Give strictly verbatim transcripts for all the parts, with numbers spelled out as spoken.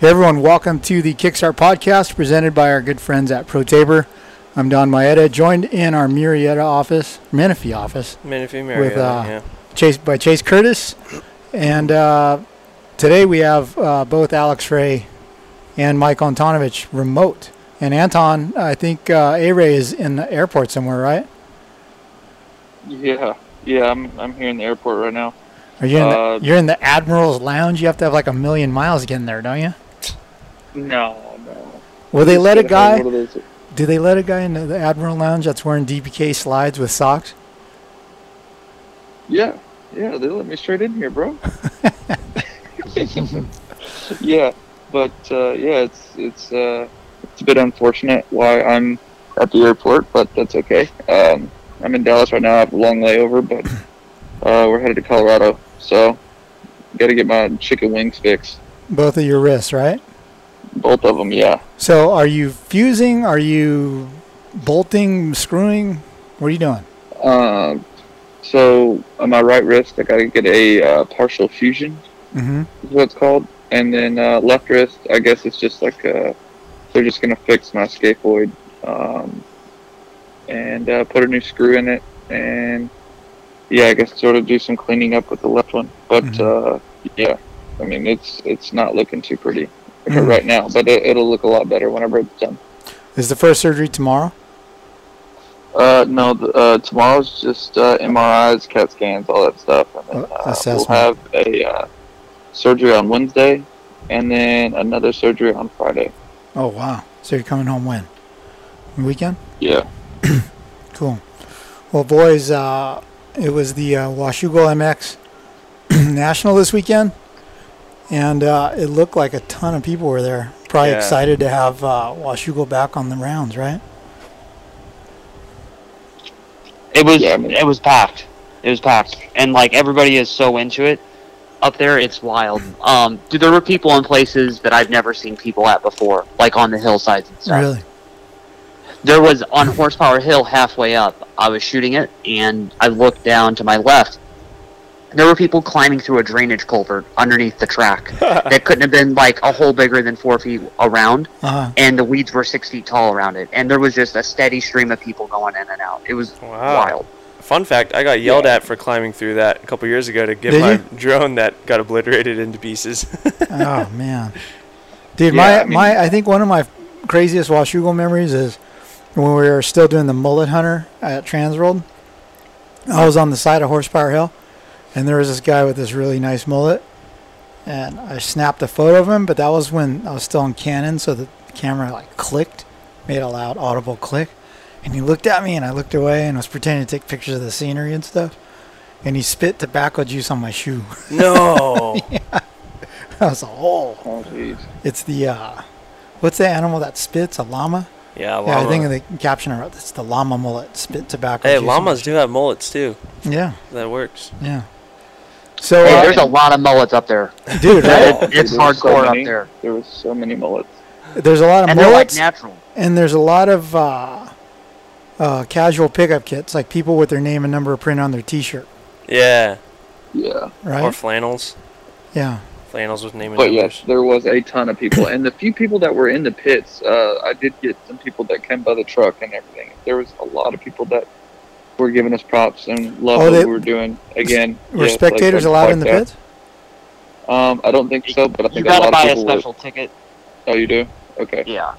Hey everyone, welcome to the Kickstart Podcast presented by our good friends at ProTaper. I'm Don Maeda, joined in our Murrieta office, Menifee office, Menifee, Murrieta, with uh, yeah. Chase by Chase Curtis, and uh, today we have uh, both Alex Ray and Mike Antonovich remote. And Anton, I think uh, A-Ray is in the airport somewhere, right? Yeah, yeah, I'm I'm here in the airport right now. Are you in uh, the, you're in the Admiral's Lounge? You have to have like a million miles to get in there, don't you? No, no. Will they let a guy? Do they let a guy into the Admiral Lounge that's wearing D P K slides with socks? Yeah, yeah, they let me straight in here, bro. Yeah, but uh, yeah, it's it's uh, it's a bit unfortunate why I'm at the airport, but that's okay. Um, I'm in Dallas right now. I have a long layover, but uh, we're headed to Colorado, so got to get my chicken wings fixed. Both of your wrists, right? Both of them, yeah. So are you fusing? Are you bolting, screwing? What are you doing? Uh, so on my right wrist, I got to get a uh, partial fusion, mm-hmm. is what it's called. And then uh, left wrist, I guess it's just like a, they're just going to fix my scaphoid um, and uh, put a new screw in it. And, yeah, I guess sort of do some cleaning up with the left one. But, mm-hmm. uh, yeah, I mean, it's it's not looking too pretty. Mm-hmm. Right now, but it, it'll look a lot better whenever it's done. Is the first surgery tomorrow? Uh, no, the, uh, tomorrow's just uh, M R Is, C A T scans, all that stuff. And then, uh, we'll have a uh, surgery on Wednesday, and then another surgery on Friday. Oh wow! So you're coming home when? Weekend? Yeah. Cool. Well, boys, uh, it was the uh, Washougal M X National this weekend. And uh, it looked like a ton of people were there. Probably yeah. excited to have uh, Washougal back on the rounds, right? It was yeah, I mean, it was packed. It was packed, and like everybody is so into it up there. It's wild. Um, dude, there were people in places that I've never seen people at before, like on the hillsides and stuff. Really? There was on Horsepower Hill halfway up. I was shooting it, and I looked down to my left. There were people climbing through a drainage culvert underneath the track that couldn't have been, like, a hole bigger than four feet around, uh-huh. and the weeds were six feet tall around it. And there was just a steady stream of people going in and out. It was wow. wild. Fun fact, I got yelled yeah. at for climbing through that a couple years ago to get Did my you? drone that got obliterated into pieces. Oh, man. Dude, yeah, my, I mean, my I think one of my craziest Washougal memories is when we were still doing the mullet hunter at Transworld. I was on the side of Horsepower Hill. And there was this guy with this really nice mullet, and I snapped a photo of him, but that was when I was still on Canon, so the camera like clicked, made a loud audible click, and he looked at me, and I looked away, and was pretending to take pictures of the scenery and stuff, and he spit tobacco juice on my shoe. No! Yeah. I was like, oh. Oh, geez. It's the, uh, what's the animal that spits? A llama? Yeah, llama. Yeah, I think in the caption I wrote, it's the llama mullet, spit tobacco hey, juice. Hey, llamas do have mullets, too. Yeah. That works. Yeah. So hey, uh, there's a lot of mullets up there, dude. Right? It, it's hardcore so up there. There was so many mullets. There's a lot of and mullets, they're like natural. And there's a lot of uh, uh, casual pickup kits, like people with their name and number printed on their T-shirt. Yeah, yeah, right. Or flannels. Yeah, flannels with name and. But numbers. Yes, there was a ton of people, and the few people that were in the pits, uh, I did get some people that came by the truck and everything. There was a lot of people that. Were giving us props and love oh, they, what we were doing. Again, were yeah, spectators like, allowed like in the that. pits? Um, I don't think so, but I think you a lot of people. You gotta buy a special were... ticket. Oh, you do? Okay. Yeah.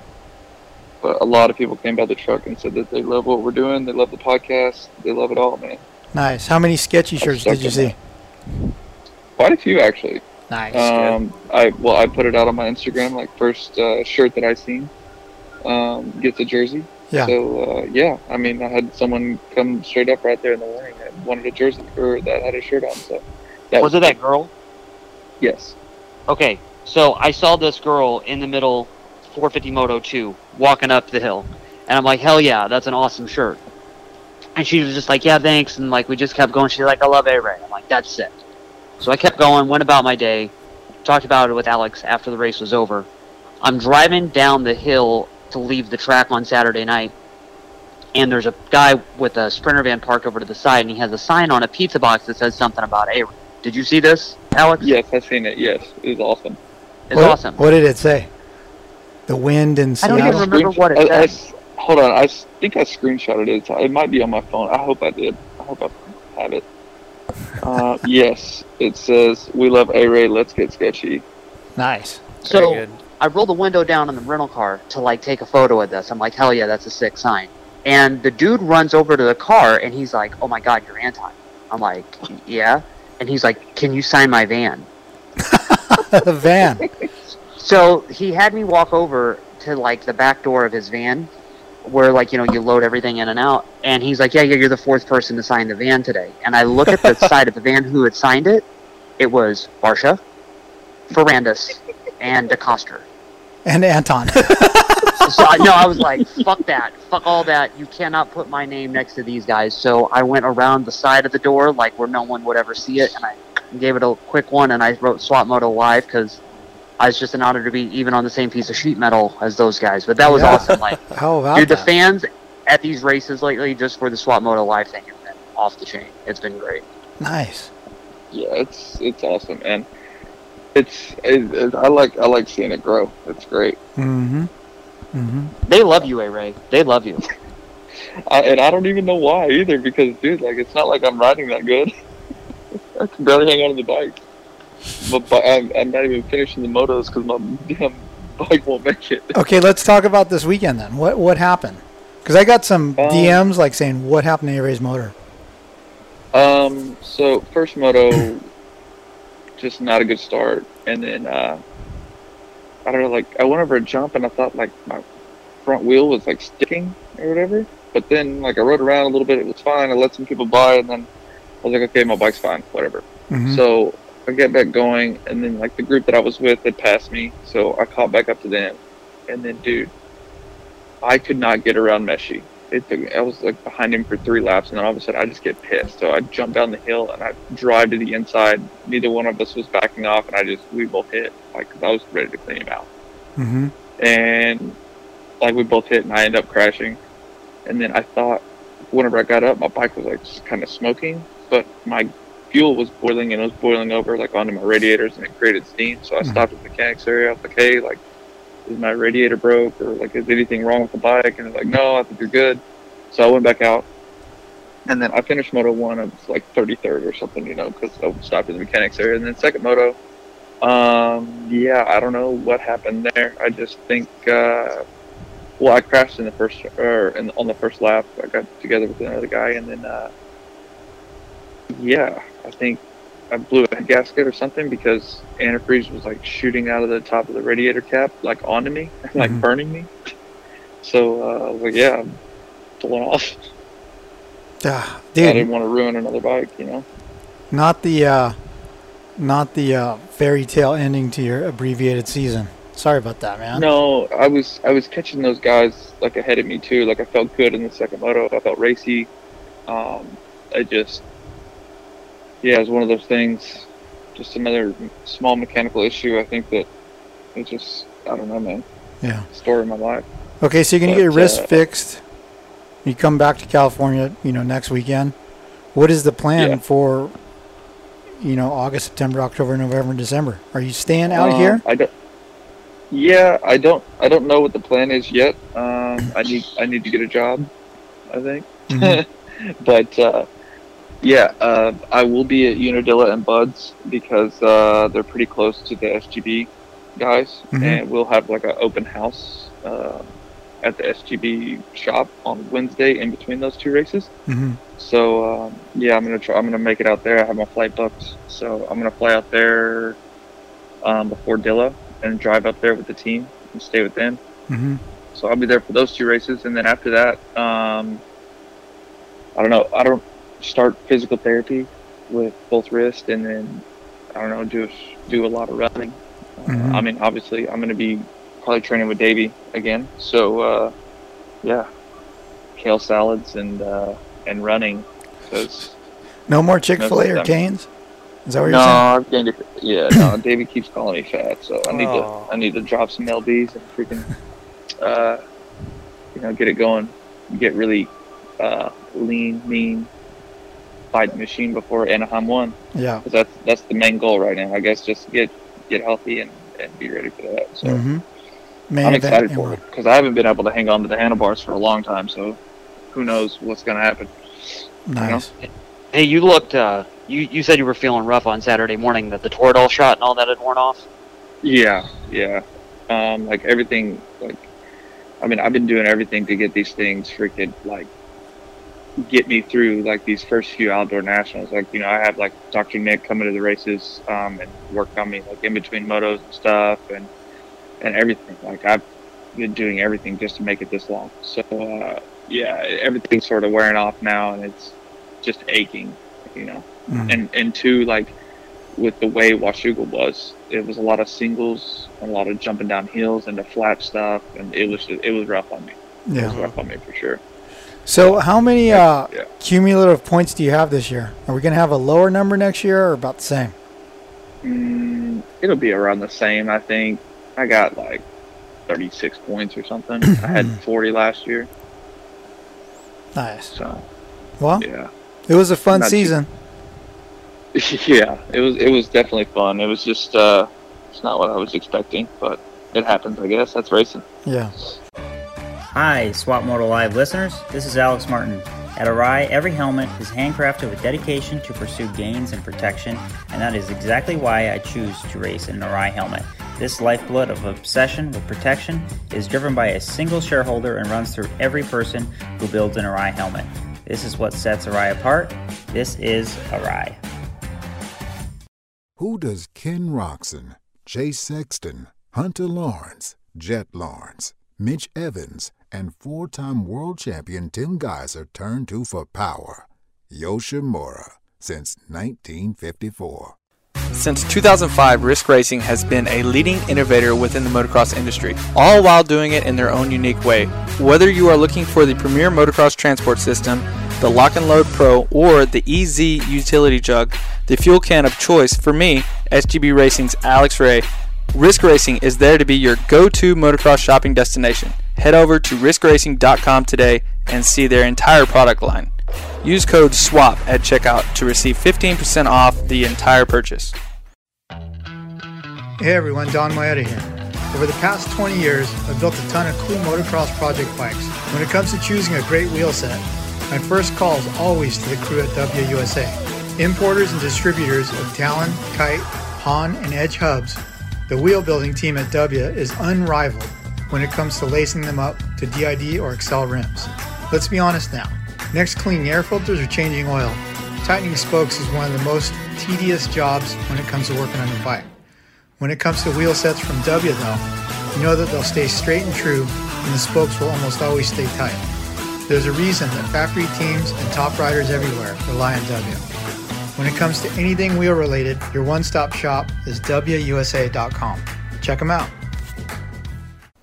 But a lot of people came by the truck and said that they love what we're doing. They love the podcast. They love it all, man. Nice. How many sketchy shirts did you see? Quite a few, actually. Nice. Um, I well, I put it out on my Instagram. Like first uh, shirt that I seen um, gets a jersey. Yeah. So, uh, yeah, I mean, I had someone come straight up right there in the line that wanted a jersey or that had a shirt on. So, that was, was it that girl? Yes. Okay. So I saw this girl in the middle, four fifty Moto two, walking up the hill. And I'm like, hell yeah, that's an awesome shirt. And she was just like, yeah, thanks. And like, we just kept going. She's like, I love Arai. I'm like, that's sick. So I kept going, went about my day, talked about it with Alex after the race was over. I'm driving down the hill to leave the track on Saturday night. And there's a guy with a sprinter van parked over to the side, and he has a sign on a pizza box that says something about Arai. Did you see this, Alex? Yes, I've seen it. Yes, it was awesome. It's what, awesome. What did it say? The wind and Seattle? I don't even remember what it I, says. I, I, hold on. I think I screenshotted it. It might be on my phone. I hope I did. I hope I have it. Uh, yes, it says, we love Arai. Let's get sketchy. Nice. So good. I rolled the window down in the rental car to like take a photo of this. I'm like, hell yeah, that's a sick sign. And the dude runs over to the car, and he's like, oh, my God, you're Anton. I'm like, yeah. And he's like, can you sign my van? The van. So he had me walk over to, like, the back door of his van where, like, you know, you load everything in and out. And he's like, yeah, yeah, you're the fourth person to sign the van today. And I look at the side of the van who had signed it. It was Barsha, Ferrandus, and DeCoster. And Anton. So I, no, I was like, fuck that. Fuck all that. You cannot put my name next to these guys. So I went around the side of the door, like where no one would ever see it, and I gave it a quick one, and I wrote Swap Moto Live because I was just an honor to be even on the same piece of sheet metal as those guys. But that was yeah. awesome. Like, how about dude, that? The fans at these races lately just for the Swap Moto Live thing have been off the chain. It's been great. Nice. Yeah, it's it's awesome, man. It's it, it, I like I like seeing it grow. It's great. Mm-hmm. Mm-hmm. They love you, Arai. They love you. I, and I don't even know why either, because, dude, like, it's not like I'm riding that good. I can barely hang on to the bike. But, but I'm, I'm not even finishing the motos because my damn bike won't make it. Okay, let's talk about this weekend then. What what happened? Because I got some um, D Ms like saying, what happened to Arai's motor? Um. So, first moto, just not a good start. And then... uh I don't know, like, I went over a jump and I thought, like, my front wheel was, like, sticking or whatever. But then, like, I rode around a little bit. It was fine. I let some people by, and then I was like, okay, my bike's fine, whatever. Mm-hmm. So I get back going, and then, like, the group that I was with had passed me. So I caught back up to them. And then, dude, I could not get around Meshi. It took me, I was, like, behind him for three laps, and then all of a sudden I just get pissed. So I jumped down the hill, and I drive to the inside. Neither one of us was backing off, and I just, we both hit. Like, cause I was ready to clean him out. Mm-hmm. And, like, we both hit, and I end up crashing. And then I thought, whenever I got up, my bike was, like, just kind of smoking. But my fuel was boiling, and it was boiling over, like, onto my radiators, and it created steam. So I mm-hmm. stopped at the mechanics area. I was like, hey, like, is my radiator broke? Or, like, is anything wrong with the bike? And they're like, no, I think you're good. So I went back out. And then I finished Moto one. I was, like, thirty-third or something, you know, because I stopped in the mechanics area. And then second Moto... Um, yeah, I don't know what happened there. I just think, uh, well, I crashed in the first, or in, on the first lap. I got together with another guy, and then, uh, yeah, I think I blew a gasket or something because antifreeze was, like, shooting out of the top of the radiator cap, like, onto me, mm-hmm. like, burning me. So, uh, I was like, yeah, I'm pulling off. Uh, dude. I didn't want to ruin another bike, you know? Not the, uh... Not the uh, fairy tale ending to your abbreviated season. Sorry about that, man. No, I was I was catching those guys, like, ahead of me too. Like, I felt good in the second moto. I felt racy. Um, I just, yeah, it was one of those things. Just another small mechanical issue. I think that it just, I don't know, man. Yeah. Story of my life. Okay, so you're gonna but, get your wrist uh, fixed. You come back to California, you know, next weekend. What is the plan yeah. for? You know, August, September, October, November, and December. Are you staying out um, here? I don't. Yeah, I don't. I don't know what the plan is yet. Um, I need. I need to get a job, I think. Mm-hmm. But uh, yeah, uh, I will be at Unadilla and Bud's because uh, they're pretty close to the S G B guys, mm-hmm. and we'll have like an open house uh, at the S G B shop on Wednesday in between those two races. Mm-hmm. So um, yeah, I'm gonna try, I'm gonna make it out there. I have my flight booked, so I'm gonna fly out there um, before Dilla and drive up there with the team and stay with them. Mm-hmm. So I'll be there for those two races, and then after that, um, I don't know. I don't start physical therapy with both wrists, and then I don't know do do a lot of running Mm-hmm. I mean, obviously, I'm going to be probably training with Davey again. So, uh, yeah, kale salads and uh, and running. So it's, no more Chick-fil-A or Cane's? Is that what you're no, saying? I've gained yeah, no, Davey keeps calling me fat, so I need oh. to I need to drop some L Bs and freaking, uh, you know, get it going, get really uh, lean, mean, fight the machine before Anaheim one. Yeah, because that's that's the main goal right now. I guess just get get healthy and, and be ready for that. So mm-hmm. Man, I'm excited for it because I haven't been able to hang on to the handlebars for a long time. So who knows what's going to happen? Nice. You know? Hey, you looked. Uh, You you said you were feeling rough on Saturday morning, that the Toradol shot and all that had worn off? Yeah, yeah. Um, like, everything, like, I mean, I've been doing everything to get these things freaking, like, get me through, like, these first few outdoor nationals. Like, you know, I have, like, Doctor Nick coming to the races um, and working on me, like, in between motos and stuff and, and everything. Like, I've been doing everything just to make it this long. So, uh, yeah, everything's sort of wearing off now, and it's just aching, you know. Mm-hmm. And and two, like, with the way Washougal was, it was a lot of singles and a lot of jumping down hills into flat stuff, and it was just, it was rough on me. Yeah, it was rough on me for sure. So how many uh, yeah. cumulative points do you have this year? Are we going to have a lower number next year, or about the same? Mm, it'll be around the same, I think. I got like thirty-six points or something. I had forty last year. Nice. So, well, yeah, it was a fun season. Too- Yeah, it was it was definitely fun. It was just uh, it's not what I was expecting, but it happens, I guess. That's racing. Yeah. Hi, Swap Moto Live listeners. This is Alex Martin. At Arai, every helmet is handcrafted with dedication to pursue gains and protection, and that is exactly why I choose to race in an Arai helmet. This lifeblood of obsession with protection is driven by a single shareholder and runs through every person who builds an Arai helmet. This is what sets Arai apart. This is Arai. Who does Ken Roxon, Chase Sexton, Hunter Lawrence, Jet Lawrence, Mitch Evans, and four-time world champion Tim Geiser turn to for power? Yoshimura, since nineteen fifty-four. Since two thousand five, Risk Racing has been a leading innovator within the motocross industry, all while doing it in their own unique way. Whether you are looking for the premier motocross transport system, the Lock and Load Pro, or the E Z utility jug, the fuel can of choice for me, S G B Racing's Alex Ray, Risk Racing is there to be your go-to motocross shopping destination. Head over to risk racing dot com today and see their entire product line. Use code SWAP at checkout to receive fifteen percent off the entire purchase. Hey everyone, Don Maeda here. Over the past twenty years, I've built a ton of cool motocross project bikes. When it comes to choosing a great wheel set, my first call is always to the crew at W U S A. Importers and distributors of Talon, Kite, Hahn, and Edge hubs, the wheel building team at W is unrivaled when it comes to lacing them up to D I D or Excel rims. Let's be honest now. Next, cleaning air filters or changing oil. Tightening spokes is one of the most tedious jobs when it comes to working on your bike. When it comes to wheel sets from W, though, you know that they'll stay straight and true, and the spokes will almost always stay tight. There's a reason that factory teams and top riders everywhere rely on W. When it comes to anything wheel related, your one-stop shop is W U S A dot com. Check them out.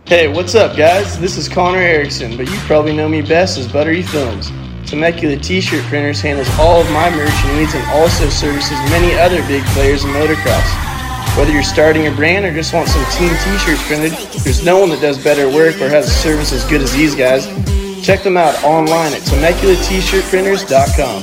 Hey, what's up, guys? This is Connor Erickson, but you probably know me best as Buttery Films. Temecula T-Shirt Printers handles all of my merch needs and also services many other big players in motocross. Whether you're starting a brand or just want some team T-shirts printed, there's no one that does better work or has a service as good as these guys. Check them out online at Temecula T Shirt Printers dot com.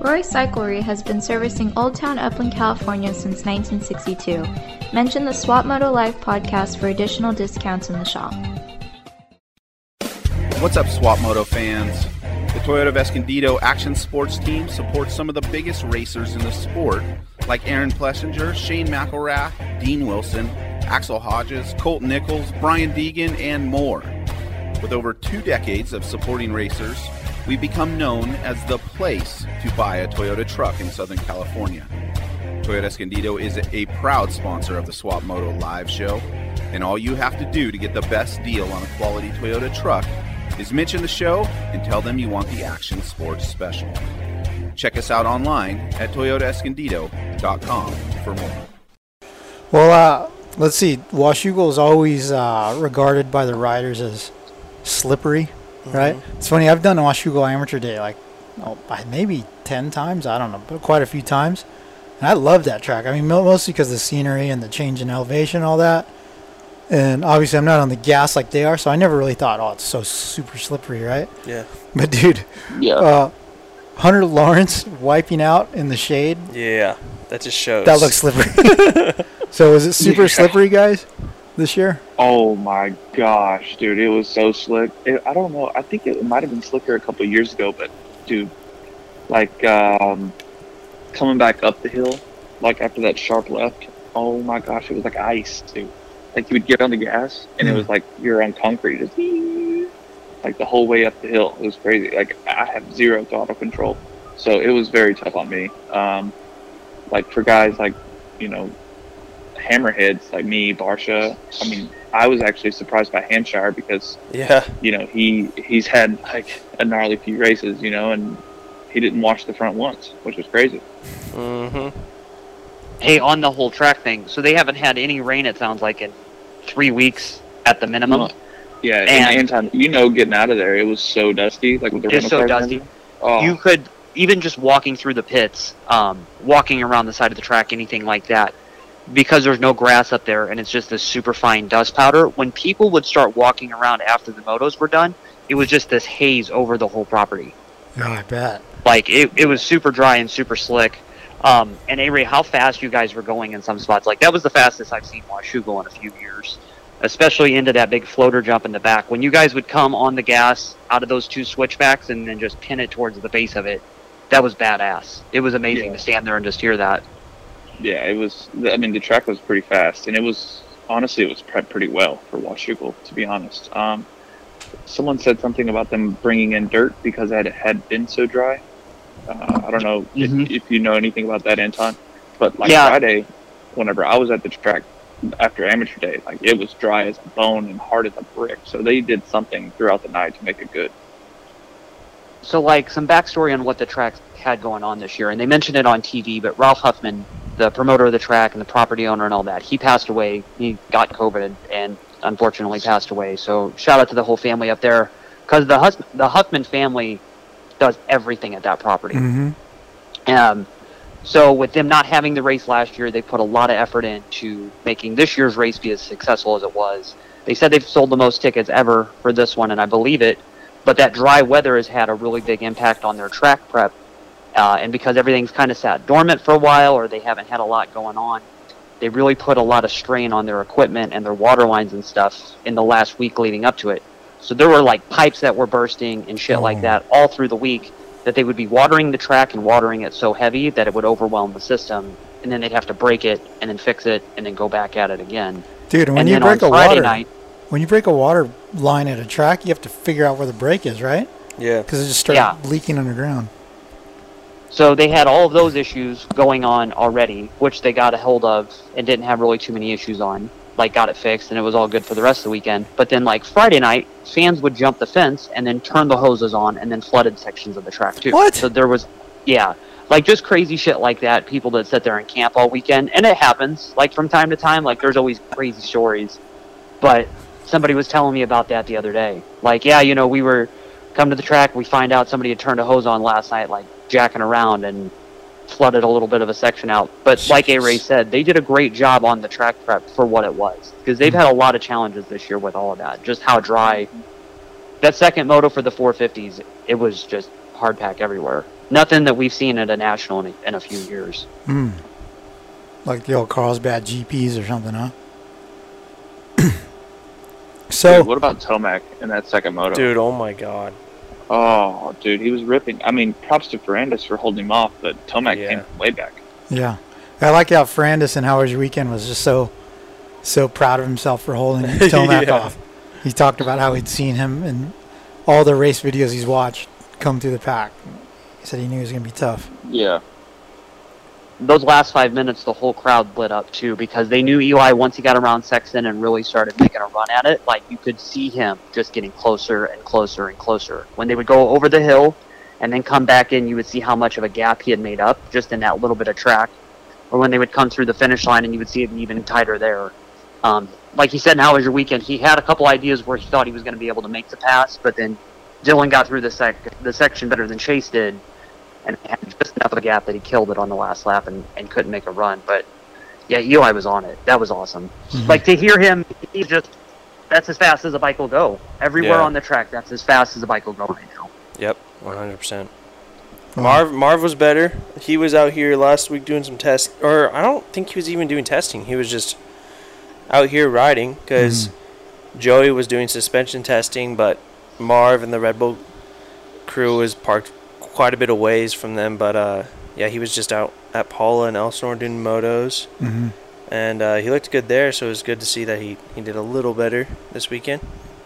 Roy's Cyclery has been servicing Old Town Upland, California since nineteen sixty-two. Mention the Swap Moto Live podcast for additional discounts in the shop. What's up, Swap Moto fans? The Toyota Escondido Action Sports Team supports some of the biggest racers in the sport, like Aaron Plessinger, Shane McElrath, Dean Wilson, Axel Hodges, Colt Nichols, Brian Deegan, and more. With over two decades of supporting racers, we've become known as the place to buy a Toyota truck in Southern California. Toyota Escondido is a proud sponsor of the Swap Moto Live show, and all you have to do to get the best deal on a quality Toyota truck is mention the show and tell them you want the Action Sports Special. Check us out online at toyota escondido dot com for more. Well, uh, let's see. Washougal is always uh, regarded by the riders as slippery, mm-hmm. right? It's funny. I've done Washougal Amateur Day like oh, maybe ten times. I don't know, but quite a few times. And I love that track. I mean, mostly because of the scenery and the change in elevation and all that. And obviously, I'm not on the gas like they are, so I never really thought, oh, it's so super slippery, right? Yeah. But, dude. Yeah. Uh, Hunter Lawrence wiping out in the shade. Yeah, that just shows. That looks slippery. So was it super yeah. slippery, guys, this year? Oh, my gosh, dude. It was so slick. It, I don't know. I think it might have been slicker a couple of years ago, but, dude, like um, coming back up the hill, like after that sharp left, oh, my gosh, it was like ice, dude. Like you would get on the gas, and mm. it was like you're on concrete. It's like the whole way up the hill. It was crazy. Like I have zero throttle control, so it was very tough on me. Um, like for guys like, you know, hammerheads like me, Barsha. I mean, I was actually surprised by Hampshire because yeah, you know he he's had like a gnarly few races, you know, and he didn't wash the front once, which was crazy. Mm-hmm. Hey, on the whole track thing. So they haven't had any rain. It sounds like in three weeks at the minimum. Mm-hmm. Yeah, and, and Anton, you know, getting out of there, it was so dusty. Like with the it's so dusty. Oh. You could even just walking through the pits, um, walking around the side of the track, anything like that, because there's no grass up there, and it's just this super fine dust powder. When people would start walking around after the motos were done, it was just this haze over the whole property. Yeah, I bet. Like it, it was super dry and super slick. Um, and Arai, how fast you guys were going in some spots? Like that was the fastest I've seen Washougal in a few years. Especially into that big floater jump in the back. When you guys would come on the gas out of those two switchbacks and then just pin it towards the base of it, that was badass. It was amazing yeah. to stand there and just hear that. Yeah, it was, I mean, the track was pretty fast, and it was, honestly, it was prepped pretty well for Washougal, to be honest. Um, someone said something about them bringing in dirt because it had been so dry. Uh, I don't know mm-hmm. if, if you know anything about that, Anton, but like yeah. Friday, whenever I was at the track, after amateur day, like it was dry as a bone and hard as a brick. So they did something throughout the night to make it good. So like some backstory on what the track had going on this year, and they mentioned it on T V, but Ralph Huffman, the promoter of the track and the property owner and all that, he passed away. He got COVID and unfortunately passed away. So shout out to the whole family up there, because the, Hus- the Huffman family does everything at that property. Mm-hmm. Um, So with them not having the race last year, they put a lot of effort into making this year's race be as successful as it was. They said they've sold the most tickets ever for this one, and I believe it. But that dry weather has had a really big impact on their track prep. Uh, and because everything's kind of sat dormant for a while, or they haven't had a lot going on, they really put a lot of strain on their equipment and their water lines and stuff in the last week leading up to it. So there were like pipes that were bursting and shit oh. like that all through the week, that they would be watering the track and watering it so heavy that it would overwhelm the system, and then they'd have to break it and then fix it and then go back at it again. Dude, and when and you break a water night, when you break a water line at a track, you have to figure out where the break is, right? Yeah. Because it just starts yeah. leaking underground. So they had all of those issues going on already, which they got a hold of and didn't have really too many issues on. Like, got it fixed, and it was all good for the rest of the weekend. But then, like, Friday night, fans would jump the fence and then turn the hoses on and then flooded sections of the track, too. What? So there was, yeah, like, just crazy shit like that. People that sit there and camp all weekend, and it happens, like, from time to time. Like, there's always crazy stories. But somebody was telling me about that the other day. Like, yeah, you know, we were come to the track, we find out somebody had turned a hose on last night, like, jacking around, and flooded a little bit of a section out. But Jeez. Like A-Ray said, they did a great job on the track prep for what it was, because they've mm-hmm. had a lot of challenges this year with all of that, just how dry. That second moto for the four fifties, it was just hard pack everywhere. Nothing that we've seen at a national in a, in a few years. Mm. Like the old Carlsbad G Ps or something, huh? So dude, what about Tomac in that second moto? Dude, oh my god. Oh, dude, he was ripping. I mean, props to Ferrandis for holding him off, but Tomac yeah. came from way back. Yeah. I like how Ferrandis and Howard's weekend was just so so proud of himself for holding Tomac yeah. off. He talked about how he'd seen him and all the race videos he's watched come through the pack. He said he knew it was going to be tough. Yeah. Those last five minutes, the whole crowd lit up, too, because they knew Eli, once he got around Sexton and really started making a run at it, like, you could see him just getting closer and closer and closer. When they would go over the hill and then come back in, you would see how much of a gap he had made up just in that little bit of track. Or when they would come through the finish line and you would see it even tighter there. Um, like he said, how was your weekend? He had a couple ideas where he thought he was going to be able to make the pass, but then Dylan got through the, sec the section better than Chase did, and had just enough of a gap that he killed it on the last lap and, and couldn't make a run. But, yeah, Eli was on it. That was awesome. Mm-hmm. Like, to hear him, he's just, that's as fast as a bike will go. Everywhere yeah. on the track, that's as fast as a bike will go right now. Yep, one hundred percent. Oh. Marv, Marv was better. He was out here last week doing some tests. Or I don't think he was even doing testing. He was just out here riding because mm-hmm. Joey was doing suspension testing, but Marv and the Red Bull crew was parked quite a bit of ways from them, but uh, yeah, he was just out at Paula and Elsinore doing motos, mm-hmm. and uh, he looked good there, so it was good to see that he, he did a little better this weekend.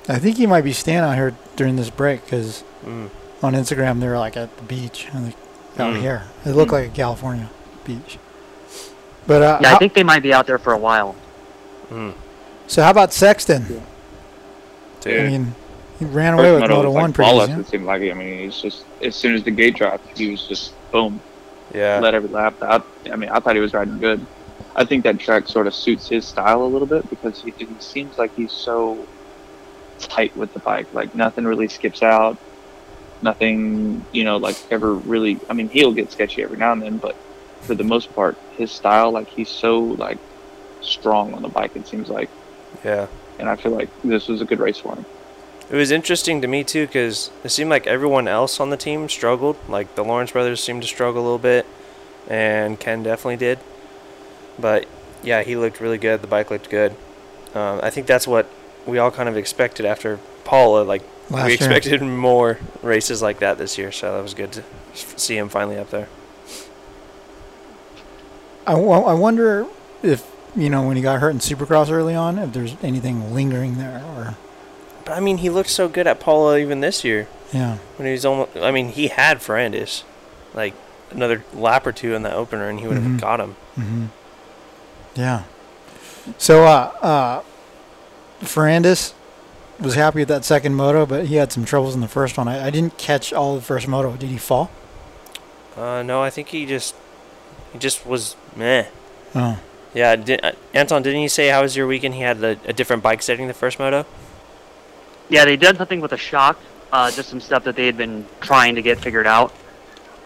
I think he might be staying out here during this break, because mm. on Instagram they were like at the beach, and like out mm. here. It looked mm. like a California beach. But uh, yeah, I think they might be out there for a while. Mm. So how about Sexton? Yeah. Dude. I mean, he ran away with Moto one pretty soon. It seemed like it. I mean, he's just, as soon as the gate dropped, he was just boom. Yeah. Let every lap out. I mean, I thought he was riding good. I think that track sort of suits his style a little bit because he, it seems like he's so tight with the bike. Like nothing really skips out. Nothing, you know, like ever really. I mean, he'll get sketchy every now and then, but for the most part, his style, like he's so like strong on the bike. It seems like. Yeah. And I feel like this was a good race for him. It was interesting to me, too, because it seemed like everyone else on the team struggled. Like, the Lawrence brothers seemed to struggle a little bit, and Ken definitely did. But, yeah, he looked really good. The bike looked good. Um, I think that's what we all kind of expected after Paula. Like, Last we expected year. more races like that this year, so that was good to see him finally up there. I, w I wonder if, you know, when he got hurt in Supercross early on, if there's anything lingering there or... But, I mean, he looked so good at Paula even this year. Yeah. When he was almost, I mean, he had Ferrandis, like, another lap or two in the opener, and he would have mm-hmm. got him. Mm-hmm. Yeah. So, uh, uh, Ferrandis was happy with that second moto, but he had some troubles in the first one. I, I didn't catch all the first moto. Did he fall? Uh, no, I think he just he just was meh. Oh. Yeah. Did, uh, Anton, didn't you say how was your weekend? He had the, a different bike setting the first moto? Yeah, they did something with a shock, uh, just some stuff that they had been trying to get figured out.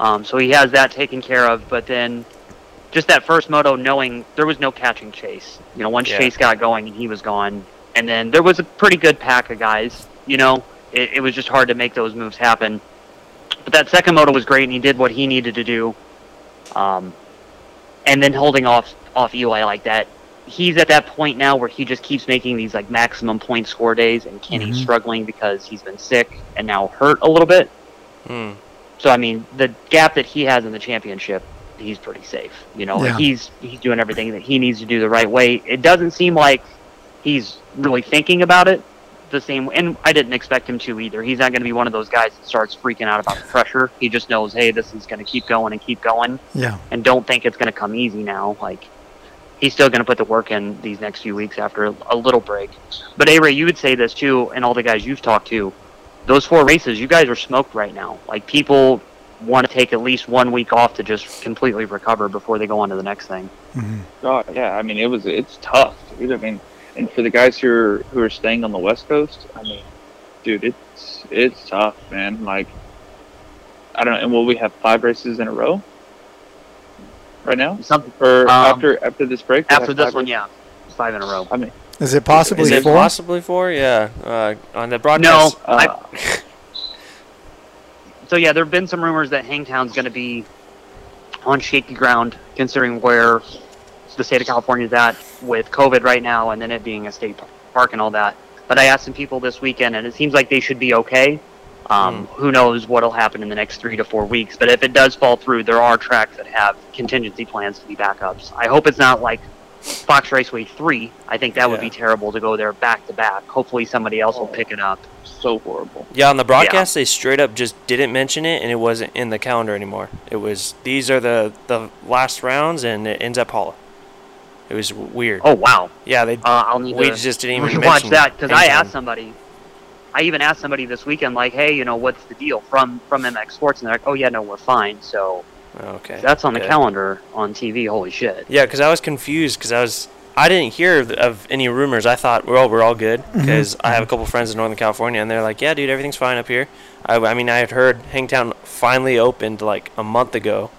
Um, so he has that taken care of, but then just that first moto, knowing there was no catching Chase. You know, once yeah. Chase got going, and he was gone. And then there was a pretty good pack of guys. You know, it, it was just hard to make those moves happen. But that second moto was great, and he did what he needed to do. Um, and then holding off, off Eli like that. He's at that point now where he just keeps making these like maximum point score days, and Kenny's mm-hmm. struggling because he's been sick and now hurt a little bit. Mm. So I mean, the gap that he has in the championship, he's pretty safe. You know, yeah. he's he's doing everything that he needs to do the right way. It doesn't seem like he's really thinking about it the same way, and I didn't expect him to either. He's not going to be one of those guys that starts freaking out about the pressure. He just knows, hey, this is going to keep going and keep going. Yeah, and don't think it's going to come easy now, like. He's still going to put the work in these next few weeks after a little break. But, A-Ray, you would say this, too, and all the guys you've talked to. Those four races, you guys are smoked right now. Like, people want to take at least one week off to just completely recover before they go on to the next thing. Mm-hmm. Oh, yeah, I mean, it was it's tough. Dude. I mean, and for the guys who are, who are staying on the West Coast, I mean, dude, it's, it's tough, man. Like, I don't know. And will we have five races in a row? right now? Something or um, after after this break? After this one, yeah, five in a row. I mean, is it possibly is it four? Possibly four? Yeah, uh, on the broadcast. No. Uh, I, so yeah, there have been some rumors that Hangtown's going to be on shaky ground, considering where the state of California is at with COVID right now, and then it being a state park and all that. But I asked some people this weekend, and it seems like they should be okay. Um, mm. Who knows what'll happen in the next three to four weeks? But if it does fall through, there are tracks that have contingency plans to be backups. I hope it's not like Fox Raceway three. I think that yeah. would be terrible to go there back to back. Hopefully somebody else oh, will pick it up. So horrible. Yeah, on the broadcast yeah. they straight up just didn't mention it, and it wasn't in the calendar anymore. It was these are the the last rounds, and it ends at Paula. It was weird. Oh wow. Yeah, they. Uh, I'll need we to just didn't even watch that because I asked somebody. I even asked somebody this weekend, like, hey, you know, what's the deal from from M X Sports? And they're like, oh, yeah, no, we're fine. So okay, that's on the good. Calendar on T V. Holy shit. Yeah, because I was confused because I was I didn't hear of any rumors. I thought, well, we're all good because mm-hmm. I have a couple friends in Northern California, and they're like, yeah, dude, everything's fine up here. I, I mean, I had heard Hangtown finally opened like a month ago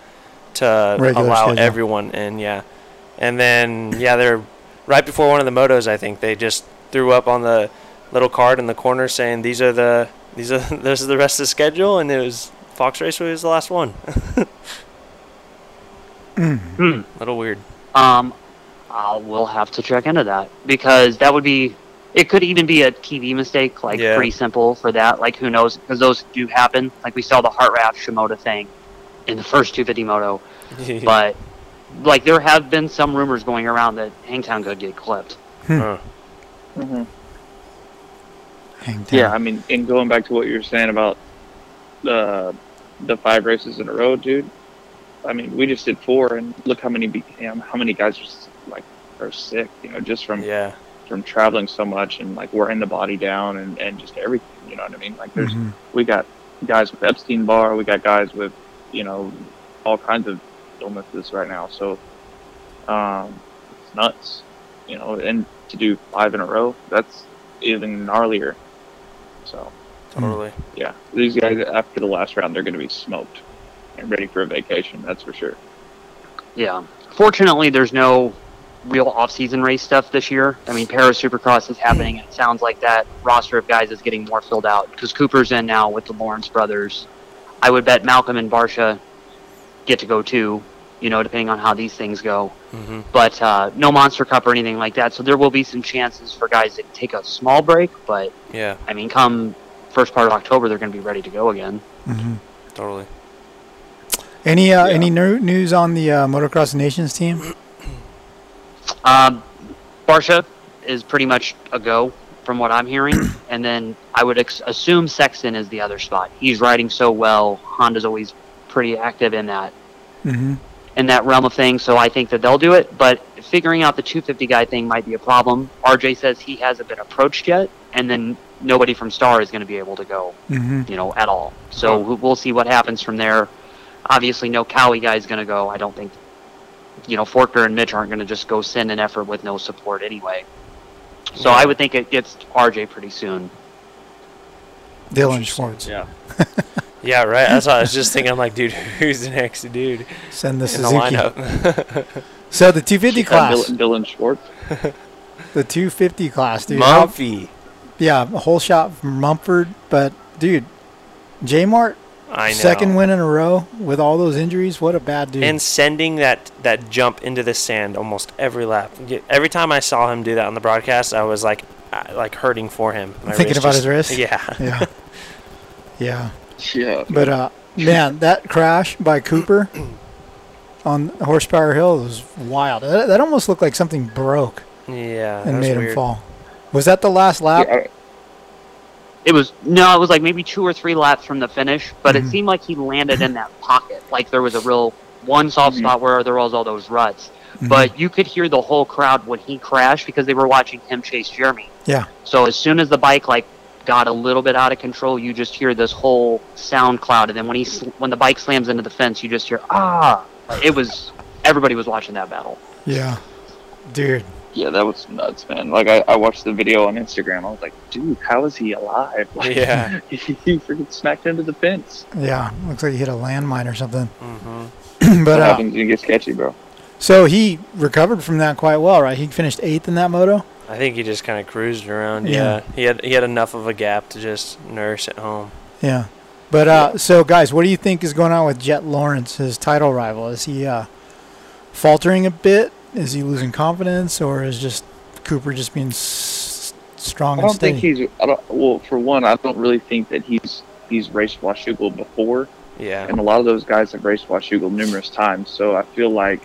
to Regular allow schedule. Everyone in, yeah. And then, yeah, they're right before one of the motos, I think, they just threw up on the – little card in the corner saying these are the these are this is the rest of the schedule, and it was Fox Raceway was the last one. mm. Little weird. Um, I will have to check into that because that would be it could even be a T V mistake, like yeah. pretty simple for that. Like who knows? Because those do happen. Like we saw the Hartraft Shimoda thing in the first two fifty moto, but like there have been some rumors going around that Hangtown could get clipped. Hmm. Uh. Mm-hmm. Yeah, I mean, and going back to what you were saying about the the five races in a row, dude. I mean, we just did four, and look how many became, how many guys just like are sick, you know, just from yeah. from traveling so much and like wearing the body down and, and just everything. You know what I mean? Like, there's mm-hmm. we got guys with Epstein-Barr, we got guys with you know all kinds of illnesses right now. So um, it's nuts, you know. And to do five in a row, that's even gnarlier. So totally, yeah. These guys after the last round, they're going to be smoked and ready for a vacation. That's for sure. Yeah. Fortunately, there's no real off-season race stuff this year. I mean, Paris Supercross is happening. It sounds like that roster of guys is getting more filled out because Cooper's in now with the Lawrence brothers. I would bet Malcolm and Barsha get to go too. You know, depending on how these things go. Mm-hmm. But uh, no Monster Cup or anything like that, so there will be some chances for guys that take a small break, but, yeah, I mean, come first part of October, they're going to be ready to go again. Mm-hmm. Totally. Any uh, yeah. any no news on the uh, Motocross Nations team? Um, Barsha is pretty much a go, from what I'm hearing, and then I would ex assume Sexton is the other spot. He's riding so well. Honda's always pretty active in that. Mm-hmm. In that realm of things, so I think that they'll do it, but figuring out the two fifty guy thing might be a problem. R J says he hasn't been approached yet, and then nobody from Star is going to be able to go, mm-hmm. you know, at all. So oh. we'll see what happens from there. Obviously, no Cowie guy is going to go. I don't think, you know, Forkner and Mitch aren't going to just go send an effort with no support anyway. So yeah. I would think it gets R J pretty soon. Dylan Schwartz. Yeah. Yeah, right. That's what I was just thinking. I'm like, dude, who's the next dude? Send the in Suzuki. The lineup. So the two fifty class. Dylan Schwartz. The two fifty class, dude. Mumphy. Yeah, a whole shot from Mumford. But, dude, J-Mart, I know. Second win in a row with all those injuries. What a bad dude. And sending that, that jump into the sand almost every lap. Every time I saw him do that on the broadcast, I was, like, like hurting for him. My Thinking about just, his wrist? Yeah. Yeah. Yeah. Yeah. But uh, man, that crash by Cooper on Horsepower Hill was wild. That, that almost looked like something broke. Yeah, and made weird. him fall. Was that the last lap? Yeah, I, it was. No, it was like maybe two or three laps from the finish. But mm-hmm. it seemed like he landed in that pocket. Like there was a real one soft mm-hmm. spot where there was all those ruts. Mm-hmm. But you could hear the whole crowd when he crashed because they were watching him chase Jeremy. Yeah. So as soon as the bike like. got a little bit out of control, you just hear this whole sound cloud, and then when he sl when the bike slams into the fence, you just hear ah. It was everybody was watching that battle. Yeah, dude, Yeah, that was nuts, man. Like, I, I watched the video on Instagram. I was like, dude, how is he alive? Like, yeah. he, he freaking smacked into the fence. Yeah, looks like he hit a landmine or something. Mm-hmm. But, what happens when you get sketchy, bro? So he recovered from that quite well, right? He finished eighth in that moto? I think he just kind of cruised around. Yeah. yeah. He had he had enough of a gap to just nurse at home. Yeah. But, uh, so, guys, what do you think is going on with Jet Lawrence, his title rival? Is he uh, faltering a bit? Is he losing confidence, or is just Cooper just being s strong I don't and steady? think he's. I don't, well, for one, I don't really think that he's he's raced Washougal before. Yeah. And a lot of those guys have raced Washougal numerous times, so I feel like,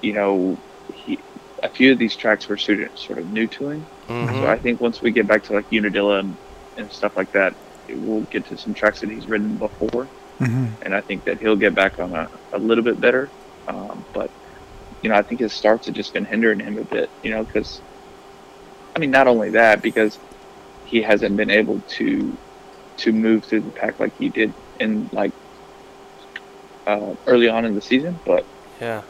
you know, he, a few of these tracks were sort of new to him. Mm-hmm. So I think once we get back to like Unadilla and, and stuff like that, we'll get to some tracks that he's ridden before, mm-hmm. and I think that he'll get back on a, a little bit better. Um, but you know, I think his starts have just been hindering him a bit. You know, because I mean, not only that, because he hasn't been able to to move through the pack like he did in like uh, early on in the season. But yeah,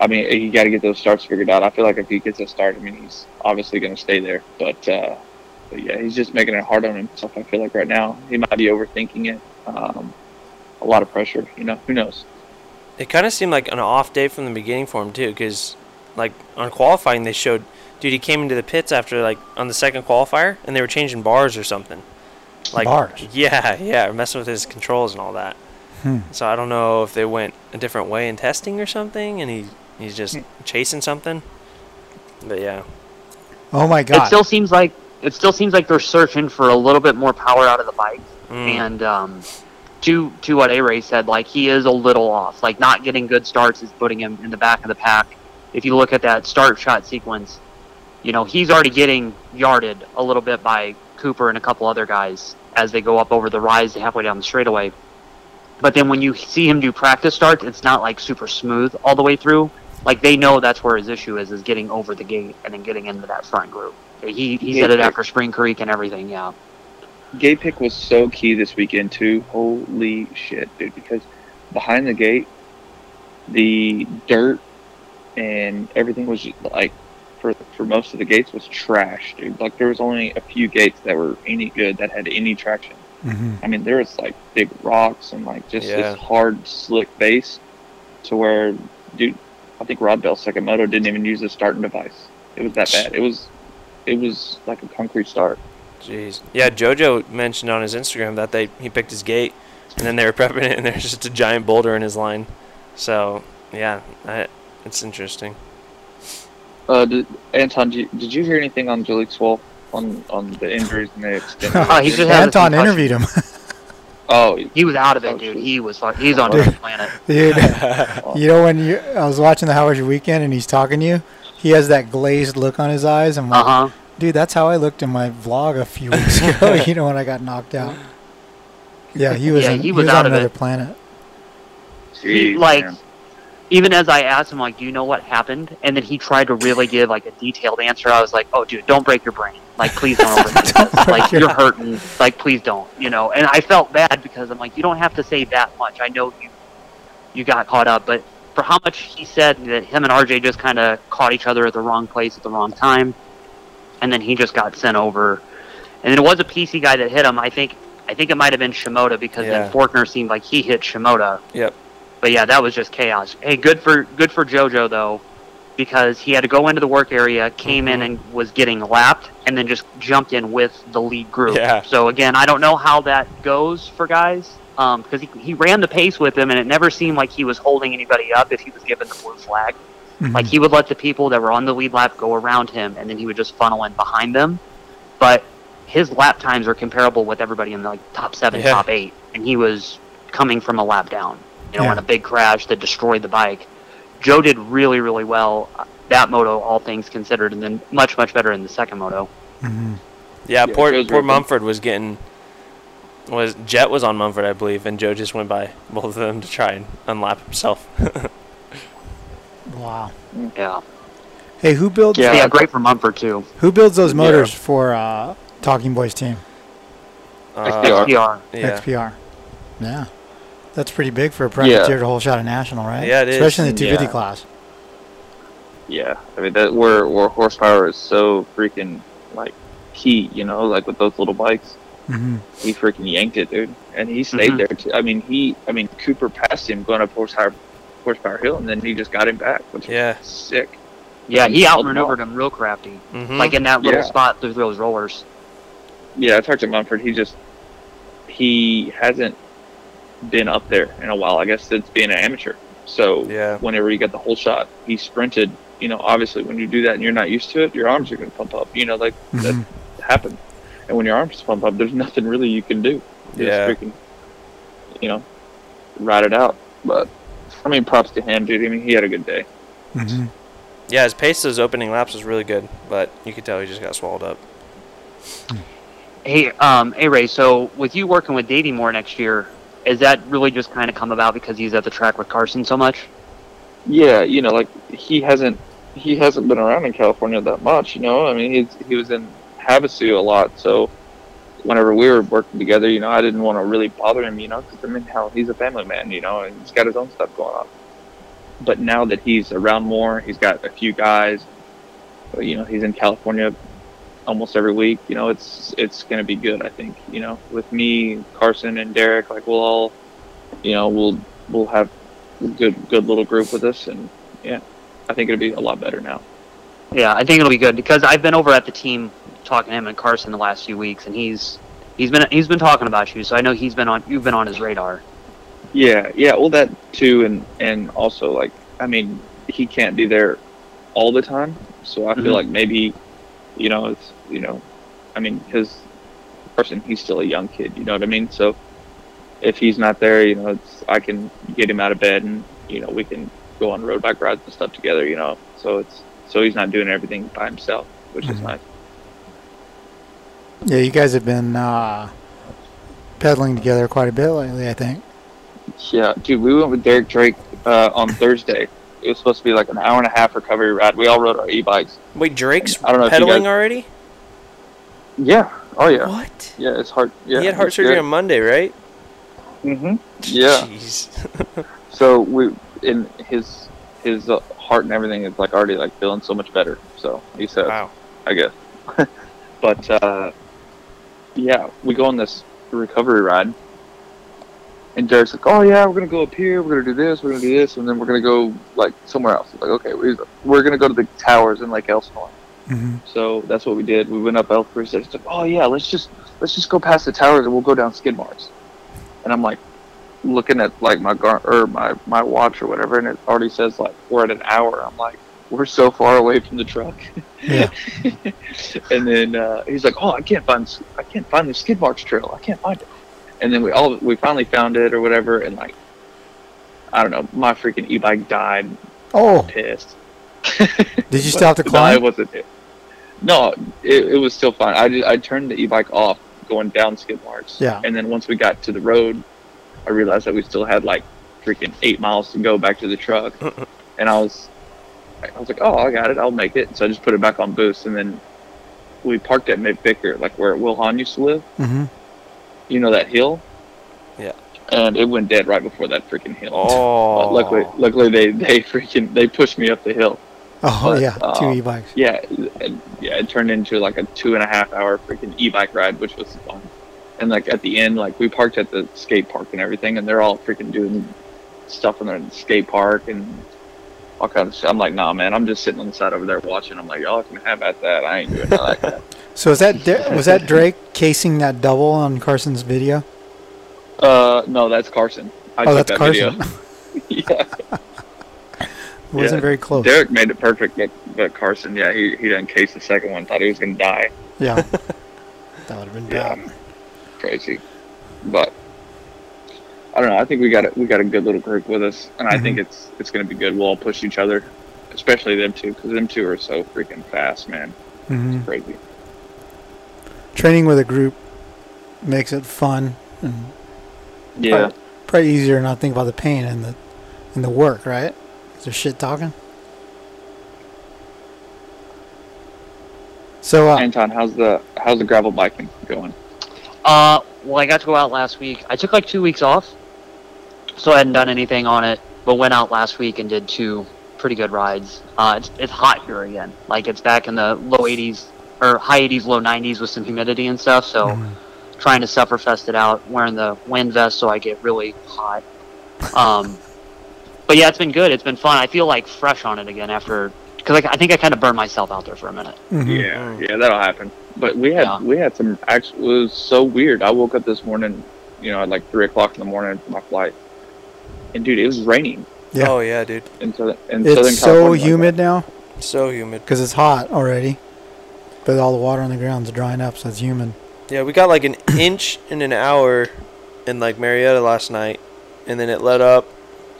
I mean, you got to get those starts figured out. I feel like if he gets a start, I mean, he's obviously going to stay there. But uh, But yeah, he's just making it hard on himself, I feel like, right now. He might be overthinking it. Um, a lot of pressure, you know. Who knows? It kind of seemed like an off day from the beginning for him, too, because, like, on qualifying, they showed, dude, he came into the pits after, like, on the second qualifier, and they were changing bars or something. Like, bars? Yeah, yeah, messing with his controls and all that. Hmm. So I don't know if they went a different way in testing or something, and he he's just hmm. chasing something. But, yeah. Oh, my God. It still seems like... It still seems like they're searching for a little bit more power out of the bike. Mm. And um, to to what A-Ray said, like, he is a little off. Like, not getting good starts is putting him in the back of the pack. If you look at that start shot sequence, you know, he's already getting yarded a little bit by Cooper and a couple other guys as they go up over the rise to halfway down the straightaway. But then when you see him do practice starts, it's not, like, super smooth all the way through. Like, they know that's where his issue is, is getting over the gate and then getting into that front group. He, he said it after Spring Creek and everything, yeah. Gay pick was so key this weekend, too. Holy shit, dude, because behind the gate, the dirt and everything was, just, like, for, for most of the gates was trash, dude. Like, there was only a few gates that were any good that had any traction. Mm-hmm. I mean, there was, like, big rocks and, like, just yeah. this hard, slick base to where, dude, I think Rod Bell's second moto didn't even use a starting device. It was that bad. It was... It was like a concrete start. Jeez. Yeah, JoJo mentioned on his Instagram that they he picked his gate, and then they were prepping it, and there's just a giant boulder in his line. So, yeah, I, it's interesting. Uh, did, Anton, did you, did you hear anything on Jalik's wall on, on the injuries and the extent? Oh, he just Anton interviewed him. Oh, he was out of it, dude. He was like, he's on another planet. Dude, you know when you I was watching the How Was Your Weekend, and he's talking to you. He has that glazed look on his eyes. I'm like, uh-huh. dude, that's how I looked in my vlog a few weeks ago, you know, when I got knocked out. Yeah, he was, yeah, in, he was, he was on another it. planet. Jeez, like, man. Even as I asked him, like, do you know what happened? And then he tried to really give, like, a detailed answer. I was like, oh, dude, don't break your brain. Like, please don't overthink this. Like, you're hurting. Like, please don't, you know. And I felt bad because I'm like, you don't have to say that much. I know you, you got caught up, but... For how much he said that him and R J just kind of caught each other at the wrong place at the wrong time, and then he just got sent over. And it was a P C guy that hit him. I think I think it might have been Shimoda because yeah. then Forkner seemed like he hit Shimoda. Yep. But yeah, that was just chaos. Hey, good for good for JoJo though, because he had to go into the work area, came mm-hmm. in and was getting lapped, and then just jumped in with the lead group. Yeah. So again, I don't know how that goes for guys. Because um, he, he ran the pace with him, and it never seemed like he was holding anybody up if he was given the blue flag. Mm-hmm. Like, he would let the people that were on the lead lap go around him, and then he would just funnel in behind them. But his lap times are comparable with everybody in the like, top seven, yeah. top eight, and he was coming from a lap down, you know, yeah. in a big crash that destroyed the bike. Joe did really, really well that moto, all things considered, and then much, much better in the second moto. Mm-hmm. Yeah, yeah, poor, poor Mumford was getting... Was Jet was on Mumford, I believe, and Joe just went by both of them to try and unlap himself. Wow. Yeah. Hey, who builds? Yeah, yeah, great for Mumford too. Who builds those motors yeah. for uh, Talking Boys team? Uh, X P R. Yeah. X P R. Yeah, that's pretty big for a privateer yeah. to whole shot a national, right? Yeah, it is. Especially in the two fifty yeah. class. Yeah, I mean that where where horsepower is so freaking like key, you know, like with those little bikes. Mm-hmm. He freaking yanked it, dude, and he stayed mm-hmm. there too. I mean, he, I mean, Cooper passed him going up Horsepower, Horsepower Hill, and then he just got him back, which yeah. was sick. Yeah, he outmaneuvered him real crafty, mm-hmm. like in that little yeah. spot through those rollers. Yeah, I talked to Mumford. He just he hasn't been up there in a while. I guess since being an amateur. So yeah. whenever he got the whole shot, he sprinted. You know, obviously, when you do that and you're not used to it, your arms are going to pump up. You know, like mm-hmm. that happened. And when your arms pump up, there's nothing really you can do. You yeah. just freaking, you know, ride it out. But, I mean, props to him, dude. I mean, he had a good day. Mm-hmm. Yeah, his pace those opening laps was really good, but you could tell he just got swallowed up. Hey, um, hey Ray, so with you working with Davey more next year, is that really just kind of come about because he's at the track with Carson so much? Yeah, you know, like, he hasn't he hasn't been around in California that much, you know? I mean, he's, he was in Havasu a lot, so whenever we were working together, you know, I didn't want to really bother him, you know, because, I mean, hell, he's a family man, you know, and he's got his own stuff going on. But now that he's around more, he's got a few guys, you know, he's in California almost every week, you know, it's it's going to be good, I think, you know, with me, Carson, and Derek, like, we'll all, you know, we'll we'll have a good, good little group with us, and, yeah, I think it'll be a lot better now. Yeah, I think it'll be good, because I've been over at the team talking to him and Carson the last few weeks, and he's he's been he's been talking about you, so I know he's been on you've been on his radar. Yeah, yeah, well that too, and and also like I mean he can't be there all the time, so I mm-hmm. feel like maybe you know it's you know I mean because Carson he's still a young kid, you know what I mean? So if he's not there, you know it's I can get him out of bed and you know we can go on road bike rides and stuff together, you know. So it's so he's not doing everything by himself, which mm-hmm. is nice. Yeah, you guys have been uh, pedaling together quite a bit lately, I think. Yeah, dude, we went with Derek Drake uh, on Thursday. It was supposed to be like an hour and a half recovery ride. We all rode our e-bikes. Wait, Drake's I don't know pedaling guys... already? Yeah. Oh, yeah. What? Yeah, it's hard. Yeah, he had heart surgery good. on Monday, right? Mm-hmm. Yeah. Jeez. So we, in his his uh, heart and everything is like already like feeling so much better. So he said, "Wow, I guess." But. uh Yeah, we go on this recovery ride, and Derek's like, "Oh yeah, we're gonna go up here, we're gonna do this, we're gonna do this, and then we're gonna go like somewhere else." Like, okay, we're gonna go to the towers in like Elsinore. Mm-hmm. So that's what we did. We went up Elsinore. It's like, "Oh yeah, let's just let's just go past the towers and we'll go down Skidmarks." And I'm like, looking at like my gar- or my my watch or whatever, and it already says like we're at an hour. I'm like, we're so far away from the truck. Yeah. And then uh, he's like, "Oh, I can't find, I can't find the Skidmarks trail. I can't find it." And then we all, we finally found it or whatever. And like, I don't know, my freaking e-bike died. Oh, pissed. Did you stop the climb? No, it wasn't it. No, it, it was still fine. I did, I turned the e-bike off going down Skidmarks. Yeah. And then once we got to the road, I realized that we still had like freaking eight miles to go back to the truck. And I was. I was like, oh, I got it. I'll make it. So I just put it back on boost, and then we parked at Mid-Bicker, like where Will Hahn used to live. Mm-hmm. You know that hill? Yeah. And it went dead right before that freaking hill. Oh. But luckily, luckily they, they freaking they pushed me up the hill. Oh, but, yeah, uh, two e-bikes. Yeah, and, yeah, it turned into like a two and a half hour freaking e-bike ride, which was fun. And like at the end, like we parked at the skate park and everything, and they're all freaking doing stuff in their skate park and. All kind of shit. I'm like, nah, man. I'm just sitting on the side over there watching. I'm like, y'all can have at that. I ain't doing like that. So is that De- was that Drake casing that double on Carson's video? Uh, no, that's Carson. I oh, took that's that Carson. Video. Yeah. It wasn't yeah. very close. Derek made it perfect, but Carson, yeah, he he didn't case the second one. Thought he was gonna die. Yeah. That would have been bad. Yeah, crazy, but. I don't know. I think we got a, we got a good little group with us, and I mm-hmm. think it's it's going to be good. We'll all push each other, especially them two, because them two are so freaking fast, man. Mm-hmm. It's crazy. Training with a group makes it fun, and yeah, probably, probably easier to not think about the pain and the and the work, right? Is there shit talking? So, uh, Anton, how's the how's the gravel biking going? Uh, well, I got to go out last week. I took like two weeks off. So I hadn't done anything on it, but went out last week and did two pretty good rides. Uh, it's, it's hot here again. Like, it's back in the low eighties, or high eighties, low nineties with some humidity and stuff, so mm. trying to Sufferfest it out, wearing the wind vest so I get really hot. Um, but yeah, it's been good. It's been fun. I feel, like, fresh on it again after, because I, I think I kind of burned myself out there for a minute. Mm-hmm. Yeah, yeah, that'll happen. But we had yeah. we had some, actually, it was so weird. I woke up this morning, you know, at like three o'clock in the morning for my flight, and dude, it was raining. Yeah. Oh, yeah, dude. In Southern, in it's Southern California, so humid like now. So humid. Because it's hot already, but all the water on the ground's drying up, so it's humid. Yeah, we got like an inch in an hour in like Marietta last night, and then it let up.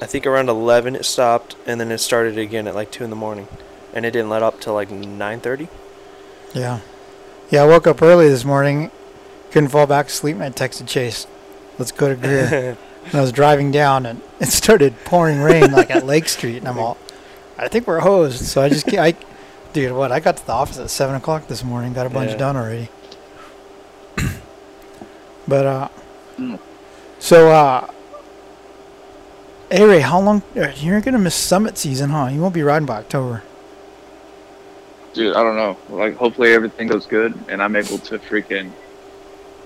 I think around eleven it stopped, and then it started again at like two in the morning, and it didn't let up till like nine thirty. Yeah. Yeah, I woke up early this morning, couldn't fall back to sleep, and I texted Chase, let's go to Greer. And I was driving down, and it started pouring rain like at Lake Street, and I'm all, I think we're hosed. So I just, I, dude, what? I got to the office at seven o'clock this morning, got a bunch yeah. done already. But uh, mm. so uh, Arai, how long? You're gonna miss Summit season, huh? You won't be riding by October. Dude, I don't know. Like, hopefully everything goes good, and I'm able to freaking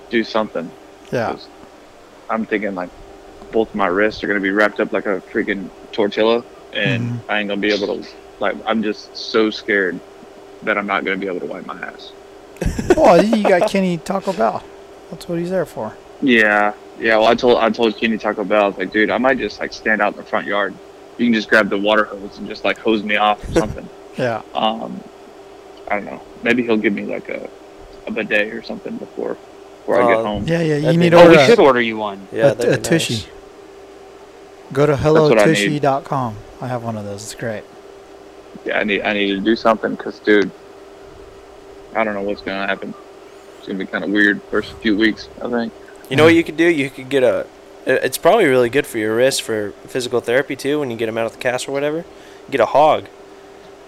do something. Yeah. I'm thinking like, both my wrists are going to be wrapped up like a freaking tortilla, and mm-hmm. I ain't going to be able to, like, I'm just so scared that I'm not going to be able to wipe my ass. Well, you got Kenny Taco Bell. That's what he's there for. Yeah. Yeah, well, I told I told Kenny Taco Bell, I was like, dude, I might just, like, stand out in the front yard. You can just grab the water hose and just, like, hose me off or something. Yeah. Um, I don't know. Maybe he'll give me, like, a, a bidet or something before before uh, I get home. Yeah, yeah, you That'd need to order. Oh, we should order you one. Yeah, a, a tushy. Nice. Go to hello tushy dot com. I, I have one of those. It's great. Yeah, I need I need to do something because, dude, I don't know what's going to happen. It's going to be kind of weird first few weeks, I think. You know what you could do? You could get a – it's probably really good for your wrists for physical therapy, too, when you get them out of the cast or whatever. You get a hog.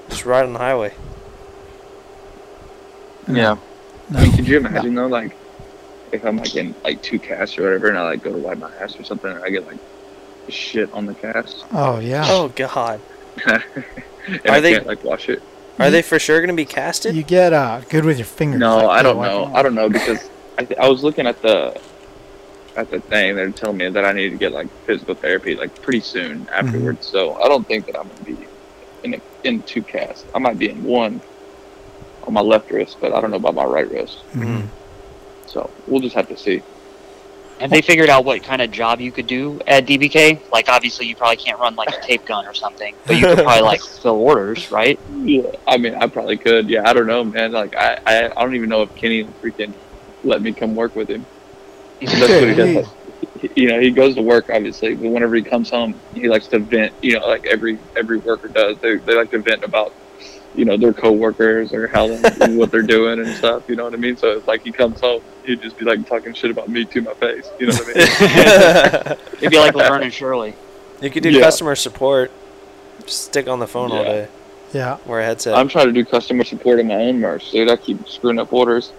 Just ride on the highway. Yeah. No. I mean, could you imagine, no. though, like, if I'm, like, in, like, two casts or whatever and I, like, go to wipe my ass or something and I get, like, shit on the cast. Oh yeah. Oh god. Are I they can't, like wash it? Are you, they for sure gonna be casted? You get uh good with your fingers. No, like I don't know. I don't know because I, th- I was looking at the at the thing. They're telling me that I need to get like physical therapy like pretty soon afterwards. Mm-hmm. So I don't think that I'm gonna be in a, in two casts. I might be in one on my left wrist, but I don't know about my right wrist. Mm-hmm. So we'll just have to see. And they figured out what kind of job you could do at D B K. Like, obviously, you probably can't run, like, a tape gun or something. But you could probably, like, fill orders, right? Yeah, I mean, I probably could. Yeah, I don't know, man. Like, I I, I don't even know if Kenny freaking let me come work with him. That's what he does. Like, you know, he goes to work, obviously. But whenever he comes home, he likes to vent. You know, like, every every worker does. They, they like to vent about, you know, their coworkers or how and what they're doing and stuff, you know what I mean? So it's like he comes home, he'd just be like talking shit about me to my face, you know what I mean? It'd be like Laverne and Shirley. You could do yeah. customer support, just stick on the phone yeah. all day. Yeah. Wear a headset. I'm trying to do customer support in my own merch, dude. I keep screwing up orders.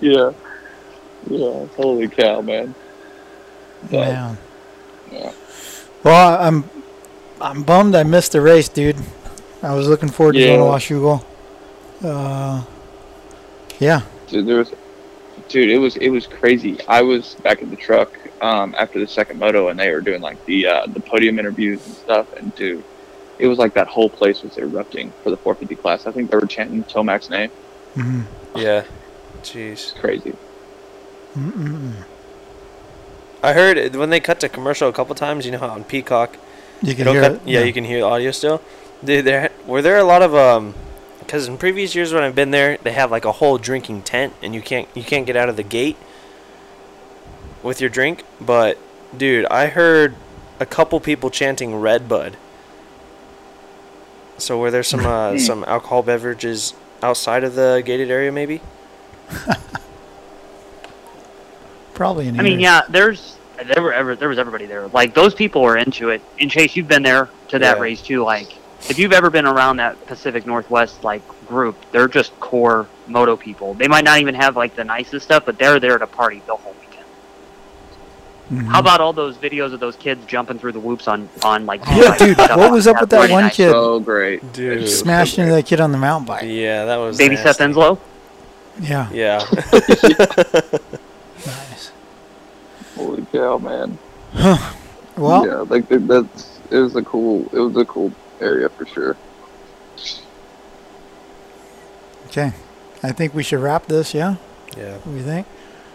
yeah. Yeah, holy cow, man. So, man. Yeah. Well, I'm... I'm bummed I missed the race, dude. I was looking forward to yeah. going to Washougal. Uh, yeah. Dude, there was, dude, it was it was crazy. I was back at the truck um, after the second moto, and they were doing like the uh, the podium interviews and stuff. And dude, it was like that whole place was erupting for the four fifty class. I think they were chanting Tomac's name. Mm-hmm. Yeah. Jeez. Crazy. Mm-mm. I heard when they cut to commercial a couple times. You know how on Peacock. You can hear cut, it? Yeah, yeah, you can hear the audio still. Dude, there, were there a lot of um? Because in previous years when I've been there, they have like a whole drinking tent, and you can't you can't get out of the gate with your drink. But dude, I heard a couple people chanting Red Bud. So were there some uh, some alcohol beverages outside of the gated area, maybe? Probably. In I mean, yeah, there's. There were ever there was everybody there. Like those people were into it. And Chase, you've been there to that yeah. race too. Like if you've ever been around that Pacific Northwest like group, they're just core moto people. They might not even have like the nicest stuff, but they're there to party the whole weekend. Mm-hmm. How about all those videos of those kids jumping through the whoops on, on like... Yeah, like, dude, what was up with that one night. kid? Oh, great. Dude. Smashed into that kid on the mountain bike. Yeah, that was Baby nasty. Seth Enslow? Yeah. Yeah. Nice. Holy cow, man. Huh. Well... Yeah, like, that's... It was a cool... It was a cool area for sure. Okay. I think we should wrap this, yeah? Yeah. What do you think?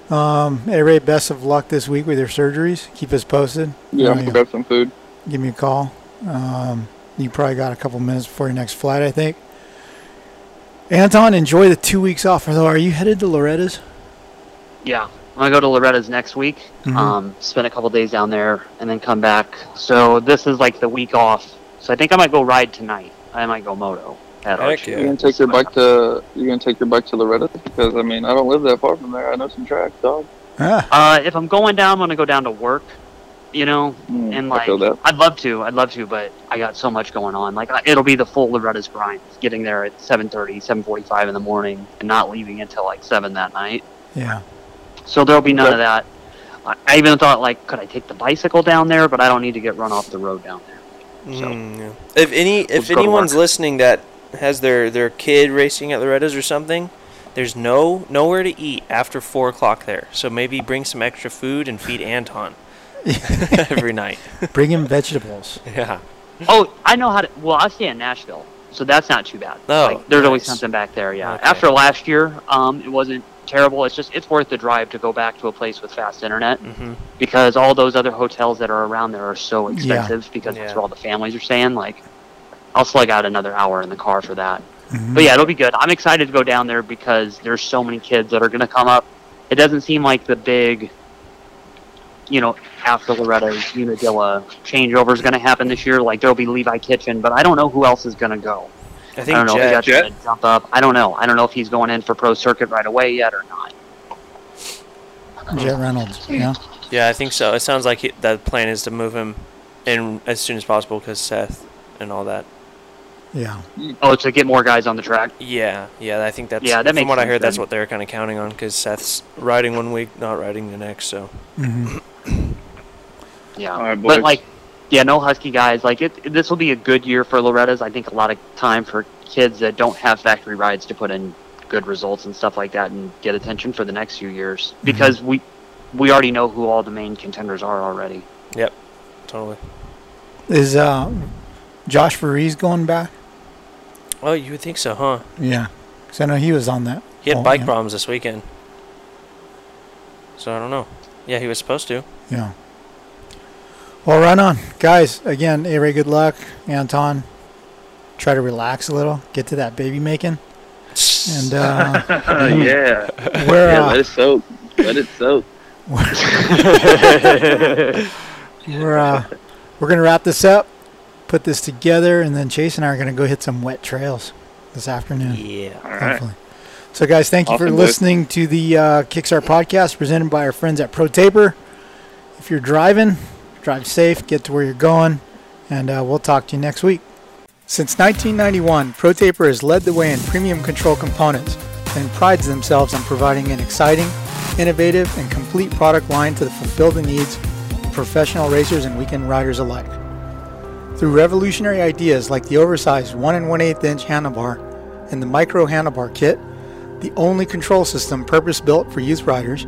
Um, hey, Ray, best of luck this week with your surgeries. Keep us posted. Yeah, I'm grab some food. Give me a call. Um, you probably got a couple minutes before your next flight, I think. Anton, enjoy the two weeks off. Although, are you headed to Loretta's? Yeah, I'm going to go to Loretta's next week, mm-hmm. um, spend a couple days down there, and then come back. So this is like the week off. So I think I might go ride tonight. I might go moto. Heck yeah. You're gonna take your bike to you're gonna take your bike to Loretta, because I mean I don't live that far from there. I know some tracks, dog. Yeah. Uh, if I'm going down, I'm gonna go down to work, you know, mm, and like I'd love to, I'd love to, but I got so much going on. Like I, it'll be the full Loretta's grind, getting there at seven thirty, seven forty-five in the morning, and not leaving until like seven that night. Yeah. So there'll be none that, of that. I, I even thought like, could I take the bicycle down there? But I don't need to get run off the road down there. So mm, yeah. if any, if anyone's listening that has their, their kid racing at Loretta's or something, there's no nowhere to eat after four o'clock there. So maybe bring some extra food and feed Anton every night. Bring him vegetables. Yeah. Oh, I know how to... Well, I stay in Nashville, so that's not too bad. Oh, like, there's nice. Always something back there, yeah. Okay. After last year, um, it wasn't terrible. It's just it's worth the drive to go back to a place with fast internet, mm-hmm. because all those other hotels that are around there are so expensive, yeah. because yeah. that's where all the families are staying, like... I'll slug out another hour in the car for that. Mm-hmm. But yeah, it'll be good. I'm excited to go down there because there's so many kids that are going to come up. It doesn't seem like the big, you know, after Loretta, Unadilla changeover is going to happen this year. Like, there'll be Levi Kitchen, but I don't know who else is going to go. I think I don't know Jet, if Jet's going to jump up. I don't know. I don't know if he's going in for Pro Circuit right away yet or not. Jet Reynolds, yeah. Yeah, I think so. It sounds like he, the plan is to move him in as soon as possible because Seth and all that. Yeah. Oh, to get more guys on the track? Yeah. Yeah, I think that's, yeah, that from what I heard, that's what they're kind of counting on, because Seth's riding one week, not riding the next, so. Mm-hmm. Yeah. All right, but, like, yeah, no Husky guys. Like, it, this will be a good year for Loretta's. I think a lot of time for kids that don't have factory rides to put in good results and stuff like that and get attention for the next few years, mm-hmm. because we, we already know who all the main contenders are already. Yep. Totally. Is, uh... Josh Verrees going back? Oh, you would think so, huh? Yeah. Because I know he was on that. He had bike problems this weekend. So I don't know. Yeah, he was supposed to. Yeah. Well, right on. Guys, again, A-Ray, good luck. Anton, try to relax a little. Get to that baby making. And, uh. yeah. We're, yeah, uh, let it soak. Let it soak. we're, uh, we're going to wrap this up. Put this together, and then Chase and I are going to go hit some wet trails this afternoon. Yeah. All right. So, guys, thank you awesome for listening work. to the uh, Kickstart podcast presented by our friends at ProTaper. If you're driving, drive safe, get to where you're going, and uh, we'll talk to you next week. Since nineteen ninety-one, ProTaper has led the way in premium control components and prides themselves on providing an exciting, innovative, and complete product line to fulfill the needs of professional racers and weekend riders alike. Through revolutionary ideas like the oversized one and one eighth inch handlebar and the micro handlebar kit, the only control system purpose-built for youth riders,